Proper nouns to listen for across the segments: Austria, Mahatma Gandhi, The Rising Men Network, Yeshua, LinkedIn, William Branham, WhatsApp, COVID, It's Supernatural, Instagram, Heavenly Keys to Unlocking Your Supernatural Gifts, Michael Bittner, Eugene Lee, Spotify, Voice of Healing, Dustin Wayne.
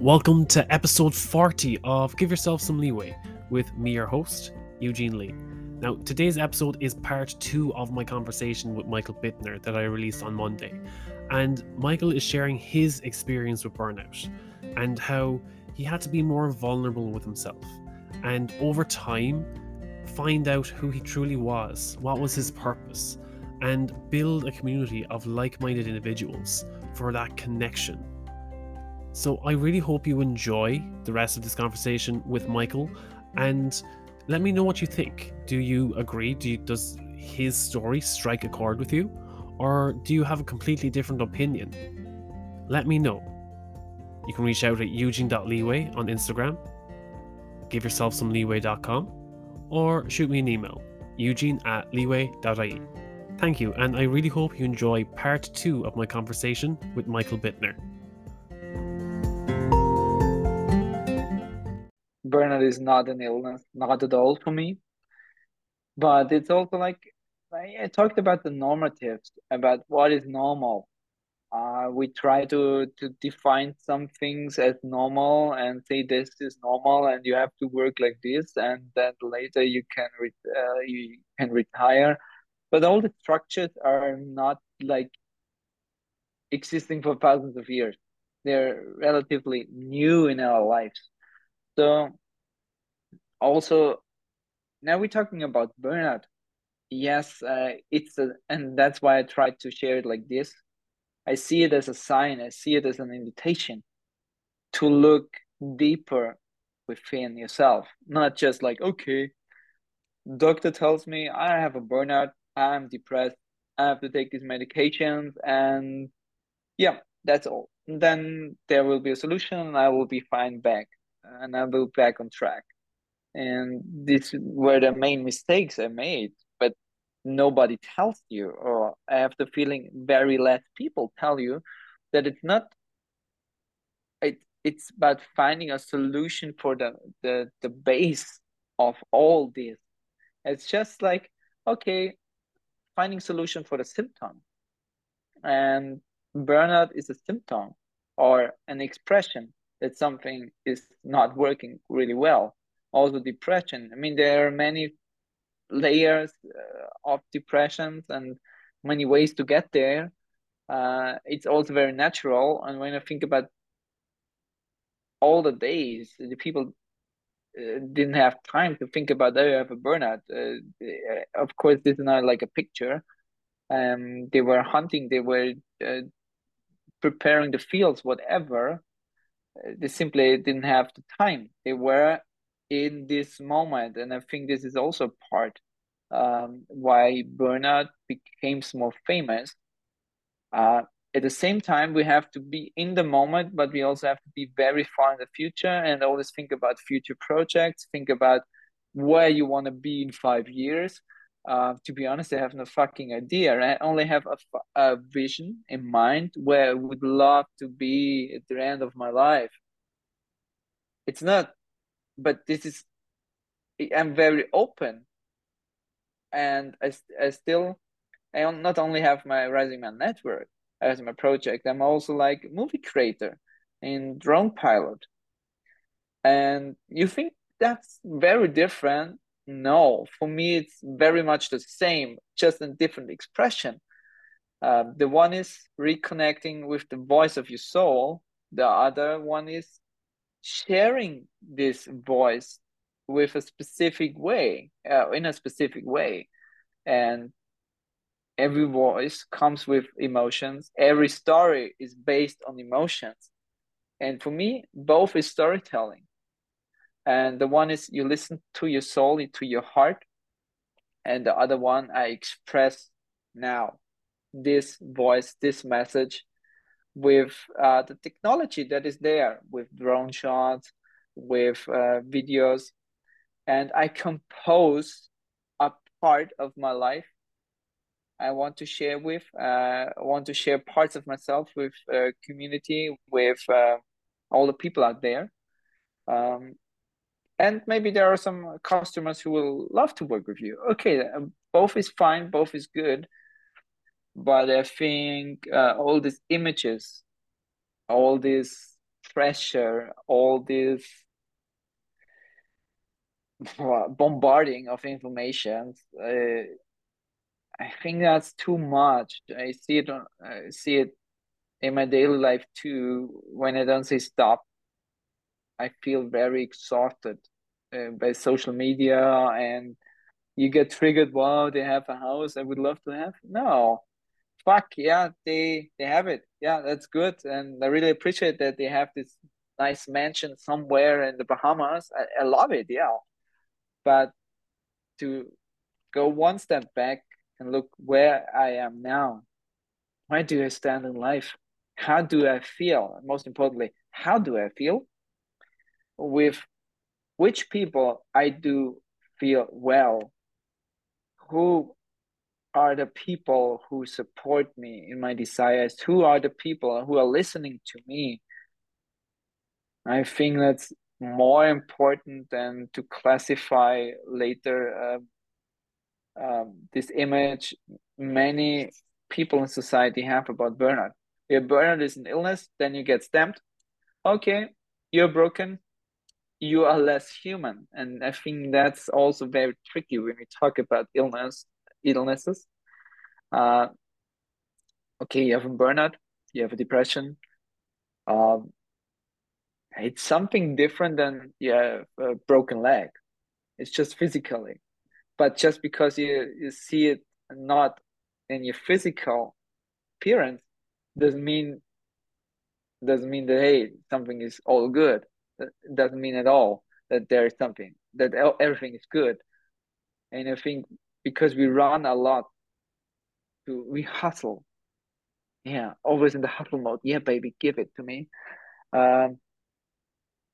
Welcome to episode 40 of Give Yourself Some Leeway with me, your host, Eugene Lee. Now, today's episode is part two of my conversation with Michael Bittner that I released on Monday. And Michael is sharing his experience with burnout and how he had to be more vulnerable with himself and over time find out who he truly was, what was his purpose, and build a community of like-minded individuals for that connection. So I really hope you enjoy the rest of this conversation with Michael, and let me know what you think. Do you agree? Does his story strike a chord with you? Or do you have a completely different opinion? Let me know. You can reach out at eugene.leeway on Instagram, giveyourselfsomeleeway.com, or shoot me an email, eugene@leeway.ie. Thank you, and I really hope you enjoy part two of my conversation with Michael Bittner. Burnout is not an illness, not at all for me, but it's also like, I talked about the normatives, about what is normal. We try to define some things as normal and say this is normal and you have to work like this, and then later you can retire. But all the structures are not like existing for thousands of years. They're relatively new in our lives. So also, now we're talking about burnout. Yes, and that's why I tried to share it like this. I see it as a sign. I see it as an invitation to look deeper within yourself. Not just like, okay, doctor tells me I have a burnout, I'm depressed, I have to take these medications, and yeah, that's all. And then there will be a solution and I will be fine back and I will be back on track. And these were the main mistakes I made. Nobody tells you, or I have the feeling very less people tell you that it's not, it's about finding a solution for the base of all this. It's just like, okay, finding solution for the symptom. And burnout is a symptom or an expression that something is not working really well. Also depression. I mean, there are many layers of depressions and many ways to get there. It's also very natural. And when I think about all the days, the people didn't have time to think about, oh, I have a burnout. Of course, this is not like a picture. They were hunting, they were preparing the fields, whatever. They simply didn't have the time. They were in this moment, and I think this is also part why burnout becomes more famous. At the same time, we have to be in the moment, but we also have to be very far in the future and always think about future projects, think about where you want to be in 5 years. To be honest, I have no fucking idea. I only have a vision in mind where I would love to be at the end of my life. It's not, but this is, I'm very open, and I still, I not only have my Rising Man Network as my project, I'm also like movie creator and drone pilot. And you think that's very different? No, for me, it's very much the same, just a different expression. The one is reconnecting with the voice of your soul. The other one is sharing this voice with a specific way, in a specific way. And every voice comes with emotions. Every story is based on emotions. And for me, both is storytelling. And the one is you listen to your soul, to your heart. And the other one, I express now this voice, this message, with the technology that is there, with drone shots, with videos. And I compose a part of my life I want to share with. I want to share parts of myself with community, with all the people out there. And maybe there are some customers who will love to work with you. Okay, both is fine, both is good. But I think all these images, all these pressure, all this bombarding of information, I think that's too much. I see it in my daily life too. When I don't say stop, I feel very exhausted by social media, and you get triggered. Wow, they have a house I would love to have. No, fuck yeah, they have it. Yeah, that's good, and I really appreciate that they have this nice mansion somewhere in the Bahamas. I love it. Yeah, but to go one step back and look where I am now. Where do I stand in life? How do I feel? Most importantly, how do I feel? With which people I do feel well? Who are the people who support me in my desires? Who are the people who are listening to me? I think that's more important than to classify later this image many people in society have about burnout. If burnout is an illness, then you get stamped. Okay, you're broken. You are less human. And I think that's also very tricky when we talk about illnesses. Okay, you have a burnout, you have a depression. It's something different than you have a broken leg. It's just physically. But just because you see it not in your physical appearance doesn't mean that, hey, something is all good. That doesn't mean at all that there is something, that everything is good. And I think because we run a lot, we hustle. Yeah, always in the hustle mode. Yeah, baby, give it to me.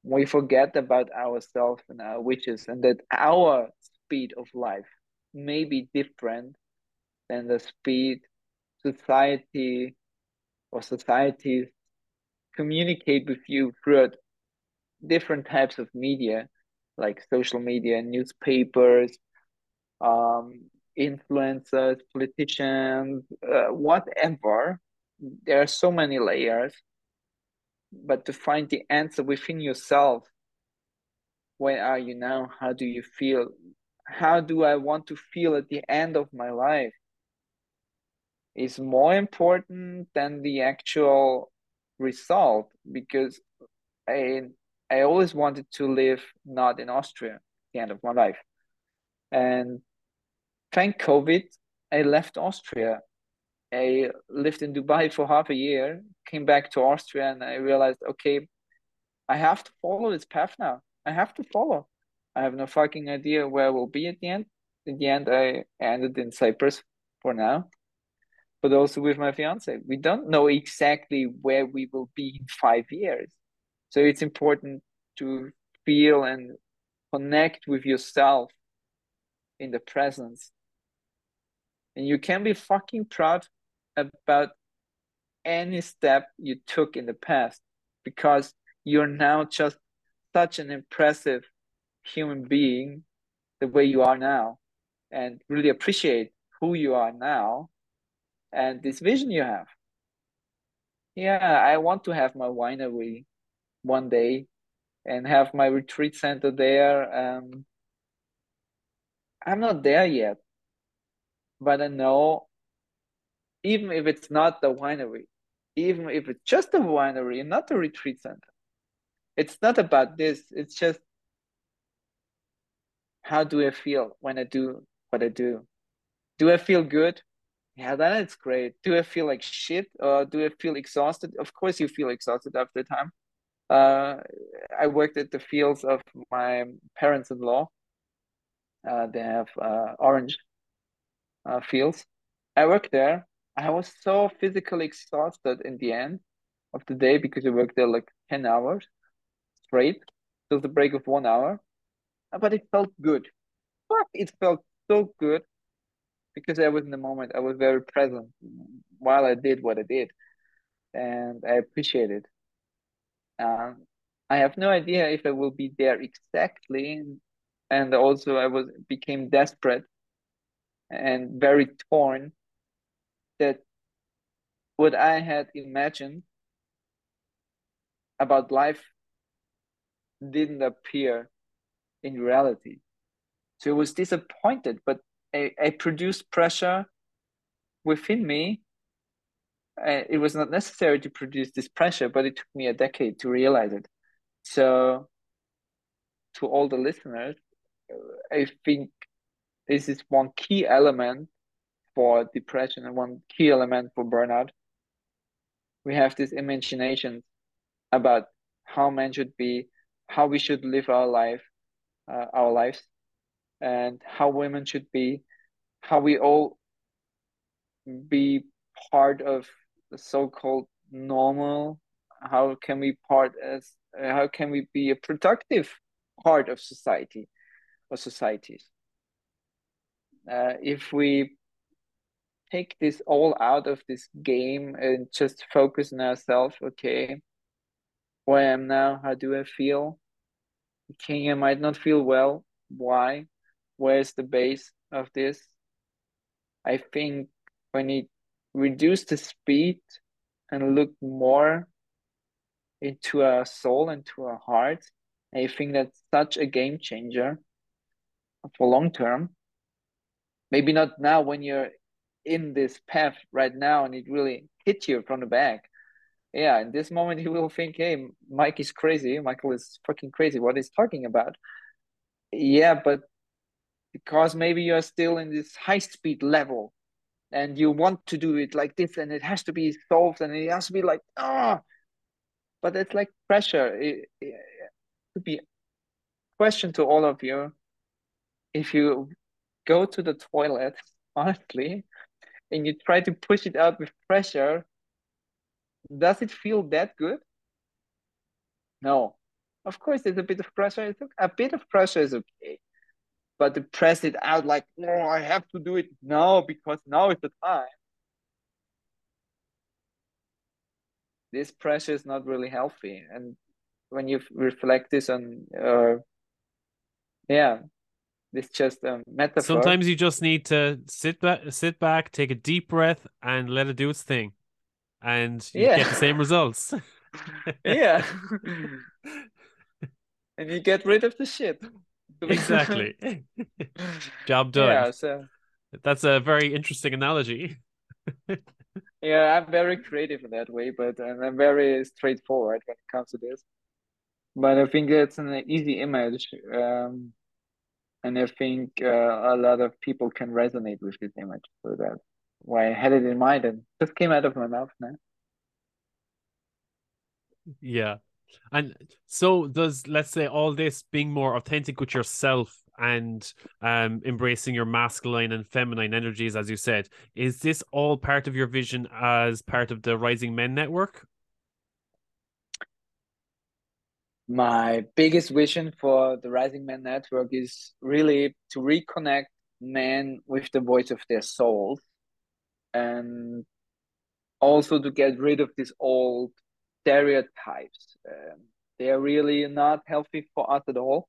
We forget about ourselves and our wishes, and that our speed of life may be different than the speed societies communicate with you throughout different types of media, like social media, newspapers, influencers, politicians, whatever. There are so many layers, but to find the answer within yourself. Where are you now? How do you feel? How do I want to feel at the end of my life is more important than the actual result, because I always wanted to live not in Austria at the end of my life. And thank COVID, I left Austria. I lived in Dubai for half a year, came back to Austria, and I realized, okay, I have to follow this path now. I have to follow. I have no fucking idea where I will be at the end. In the end, I ended in Cyprus for now, but also with my fiance. We don't know exactly where we will be in 5 years. So it's important to feel and connect with yourself in the present. And you can be fucking proud about any step you took in the past, because you're now just such an impressive human being the way you are now, and really appreciate who you are now and this vision you have. Yeah, I want to have my winery one day and have my retreat center there. I'm not there yet, but I know even if it's not the winery, even if it's just a winery and not a retreat center, it's not about this. It's just, how do I feel when I do what I do? Do I feel good? Yeah, then it's great. Do I feel like shit? Or do I feel exhausted? Of course you feel exhausted after time. I worked at the fields of my parents-in-law. They have orange fields. I worked there. I was so physically exhausted in the end of the day, because I worked there like 10 hours straight, till the break of 1 hour. But it felt good. Fuck, it felt so good, because I was in the moment. I was very present while I did what I did, and I appreciate it. I have no idea if I will be there exactly, and also I became desperate and very torn that what I had imagined about life didn't appear in reality. So I was disappointed, but I produced pressure within me. It was not necessary to produce this pressure, but it took me a decade to realize it. So to all the listeners, I think this is one key element for depression and one key element for burnout. We have this imagination about how men should be, how we should live our life, our lives, and how women should be, how we all be part of the so-called normal. How can we be a productive part of society or societies? If we take this all out of this game and just focus on ourselves, okay, where I am now, how do I feel? Okay, I might not feel well. Why? Where's the base of this? I think we need reduce the speed and look more into our soul and to our heart. I think that's such a game changer for long term. Maybe not now when you're in this path right now and it really hits you from the back. Yeah, in this moment you will think, hey, Mike is crazy. Michael is fucking crazy. What is he talking about? Yeah, but because maybe you're still in this high speed level and you want to do it like this and it has to be solved and it has to be like, ah, but it's like pressure. It would be a question to all of you. If you go to the toilet, honestly, and you try to push it out with pressure, does it feel that good? No. Of course, there's a bit of pressure. A bit of pressure is okay. But to press it out like, no, oh, I have to do it now because now is the time. This pressure is not really healthy. And when you reflect this on, it's just a metaphor. Sometimes you just need to sit back, take a deep breath and let it do its thing. And you get the same results. Yeah. And you get rid of the shit. Exactly. Job done. Yeah, so that's a very interesting analogy. Yeah, I'm very creative in that way, but I'm very straightforward when it comes to this. But I think that's an easy image, and I think a lot of people can resonate with this image. So that's why I had it in mind and just came out of my mouth now. Yeah. And so does, let's say, all this being more authentic with yourself and embracing your masculine and feminine energies, as you said, is this all part of your vision as part of the Rising Men Network? My biggest vision for the Rising Men Network is really to reconnect men with the voice of their souls, and also to get rid of these old stereotypes. They are really not healthy for us at all.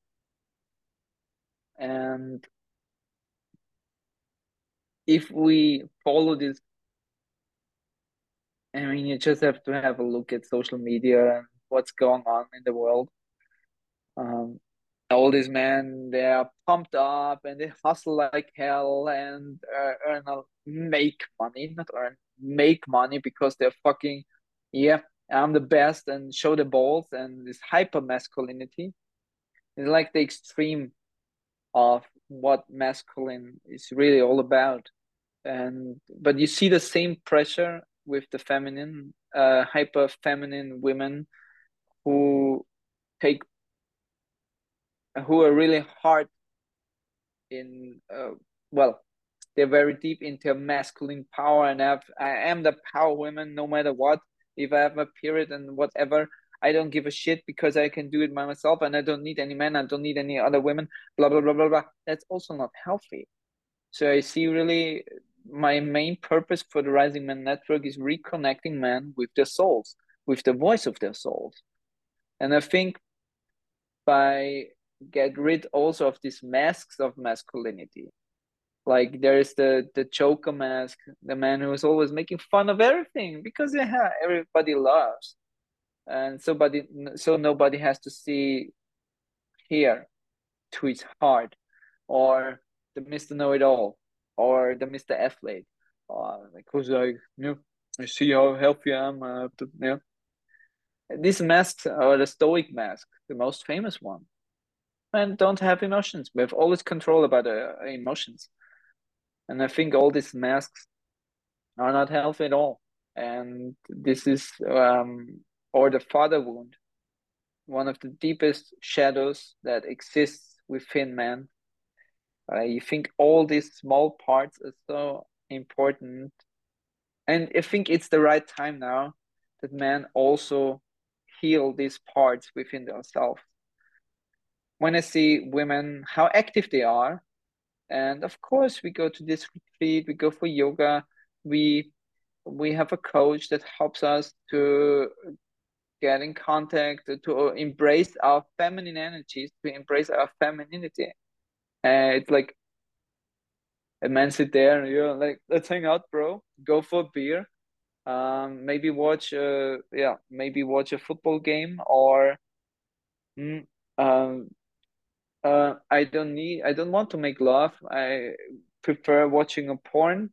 And if we follow this, I mean, you just have to have a look at social media and what's going on in the world. All these men, they are pumped up and they hustle like hell and make money because they're fucking, I'm the best and show the balls and this hyper masculinity. It's like the extreme of what masculine is really all about. But you see the same pressure with the feminine, hyper feminine women who are really hard in, they're very deep into masculine power and I am the power woman no matter what. If I have a period and whatever, I don't give a shit because I can do it by myself and I don't need any men, I don't need any other women, blah, blah, blah, blah, blah. That's also not healthy. So I see really my main purpose for the Rising Men Network is reconnecting men with their souls, with the voice of their souls. And I think by get rid also of these masks of masculinity, like there is the Joker mask, the man who is always making fun of everything because everybody loves. and so nobody has to see here to his heart, or the Mr. Know-it-all, or the Mr. Athlete, or like who's like, you know, I see how healthy I am. You know, these masks are the stoic mask, the most famous one, and don't have emotions. We have always control about our emotions, and I think all these masks are not healthy at all. And this is or the father wound, one of the deepest shadows that exists within man. I think all these small parts are so important. And I think it's the right time now that man also heal these parts within themselves. When I see women, how active they are, and of course we go to this retreat, we go for yoga, we have a coach that helps us to get in contact, to embrace our feminine energies, to embrace our femininity. It's like a man sit there and you're like, let's hang out, bro, go for a beer, maybe watch a football game, or I don't want to make love, I prefer watching a porn,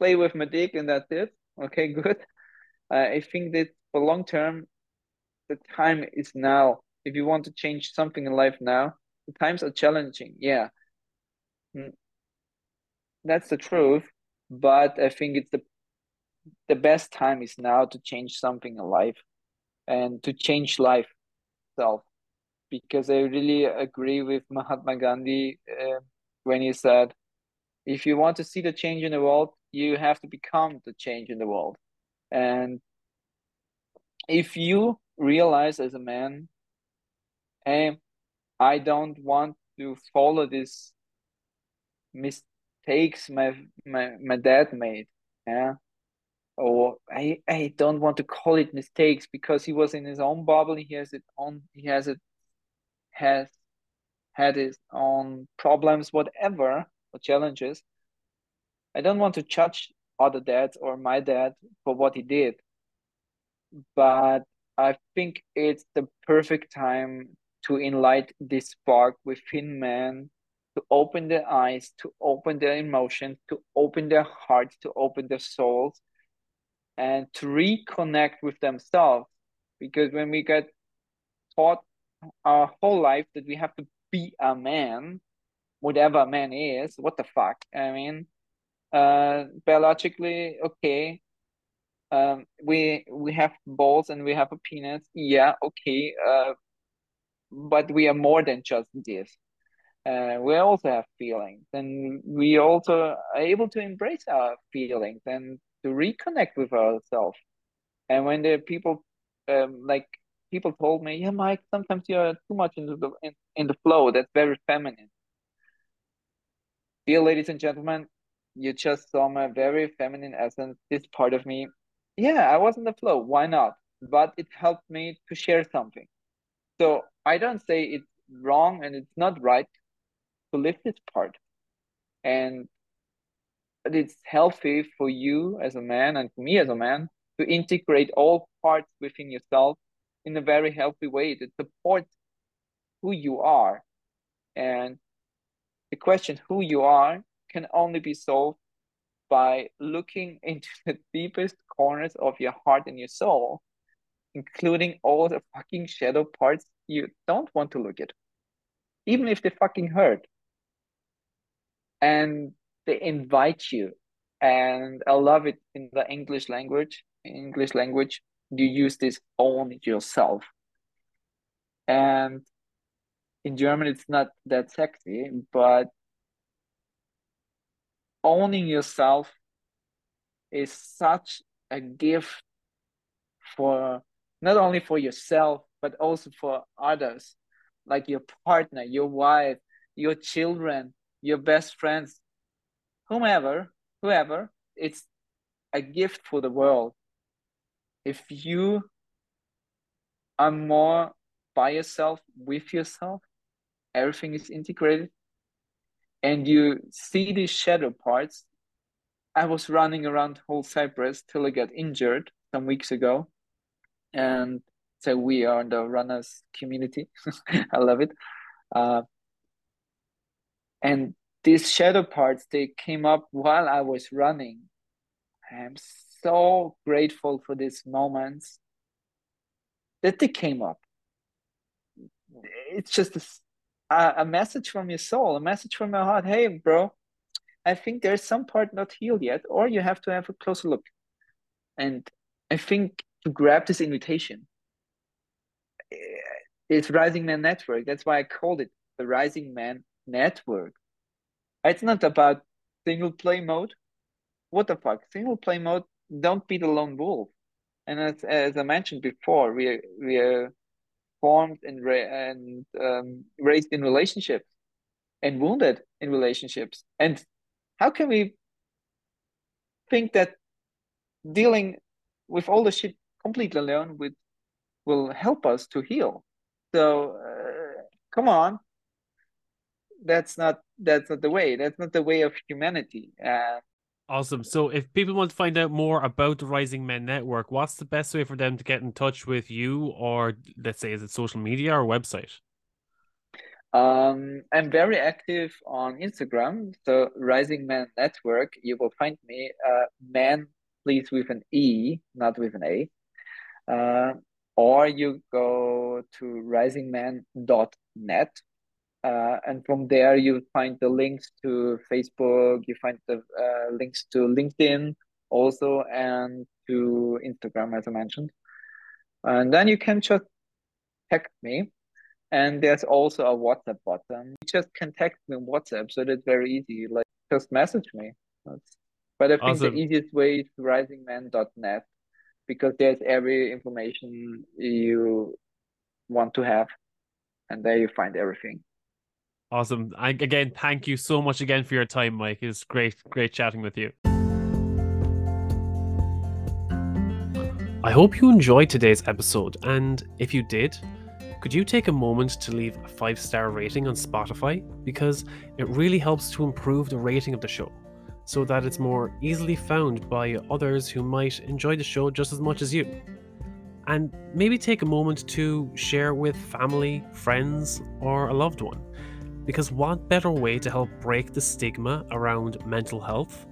play with my dick, and that's it. Okay, good. I think that for long term, the time is now. If you want to change something in life now, the times are challenging. Yeah, that's the truth. But I think it's the best time is now to change something in life, and to change life itself. Because I really agree with Mahatma Gandhi when he said, if you want to see the change in the world, you have to become the change in the world. And if you realize as a man, hey, I don't want to follow these mistakes my dad made, yeah, or I don't want to call it mistakes, because he was in his own bubble, he had his own problems, whatever, or challenges. I don't want to judge other dads or my dad for what he did, but I think it's the perfect time to enlighten this spark within man, to open their eyes, to open their emotions, to open their hearts, to open their souls, and to reconnect with themselves. Because when we get taught our whole life that we have to be a man, whatever a man is, what the fuck, I mean, biologically, okay, we have balls and we have a penis, yeah, okay, but we are more than just this. We also have feelings, and we also are able to embrace our feelings and to reconnect with ourselves. And when the people, like people told me, yeah, Mike, sometimes you're too much in the flow. That's very feminine. Dear ladies and gentlemen, you just saw my very feminine essence, this part of me. Yeah, I was in the flow. Why not? But it helped me to share something. So I don't say it's wrong and it's not right to live this part. And it's healthy for you as a man and for me as a man to integrate all parts within yourself in a very healthy way that supports who you are. And the question who you are can only be solved by looking into the deepest corners of your heart and your soul, including all the fucking shadow parts you don't want to look at, even if they fucking hurt. And they invite you. And I love it in the English language. In English language, you use this own yourself. And in German, it's not that sexy, but owning yourself is such a gift for not only for yourself, but also for others, like your partner, your wife, your children, your best friends, whoever, it's a gift for the world. If you are more by yourself, with yourself, everything is integrated, and you see these shadow parts. I was running around whole Cyprus till I got injured some weeks ago. And so we are in the runners community. I love it. And these shadow parts, they came up while I was running. I am so grateful for these moments that they came up. It's just a message from your soul, a message from your heart. Hey, bro, I think there's some part not healed yet, or you have to have a closer look. And I think to grab this invitation, it's Rising Man Network. That's why I called it the Rising Man Network. It's not about single play mode. What the fuck? Single play mode, don't be the lone wolf. And as I mentioned before, we are formed and raised in relationships and wounded in relationships. And how can we think that dealing with all the shit completely alone will help us to heal? So come on, that's not the way. That's not the way of humanity. Awesome. So if people want to find out more about the Rising Men Network, what's the best way for them to get in touch with you? Or let's say, is it social media or website? I'm very active on Instagram. So Rising Men Network, you will find me. Man, please, with an E, not with an A. Or you go to risingman.net. And from there, you find the links to Facebook, you find the links to LinkedIn also, and to Instagram, as I mentioned. And then you can just text me. And there's also a WhatsApp button. You just can text me on WhatsApp, so that's very easy. Like, just message me. But I think the easiest way is risingman.net, because there's every information you want to have. And there you find everything. Awesome. Again, thank you so much again for your time, Mike. It's great chatting with you. I hope you enjoyed today's episode. And if you did, could you take a moment to leave a 5-star rating on Spotify? Because it really helps to improve the rating of the show so that it's more easily found by others who might enjoy the show just as much as you. And maybe take a moment to share with family, friends, or a loved one. Because what better way to help break the stigma around mental health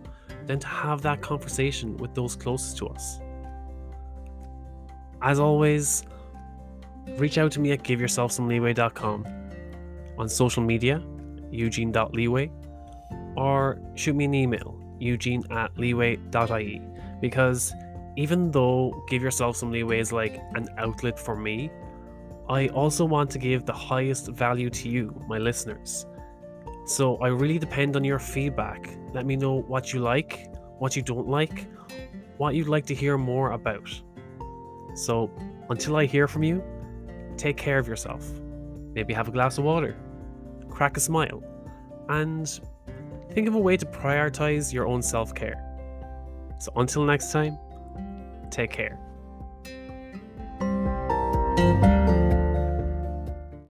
than to have that conversation with those closest to us? As always, reach out to me at giveyourselfsomeleeway.com, on social media, eugene.leeway, or shoot me an email, eugene@leeway.ie, because even though Give Yourself Some Leeway is like an outlet for me, I also want to give the highest value to you, my listeners. So I really depend on your feedback. Let me know what you like, what you don't like, what you'd like to hear more about. So until I hear from you, take care of yourself. Maybe have a glass of water, crack a smile, and think of a way to prioritize your own self-care. So until next time, take care.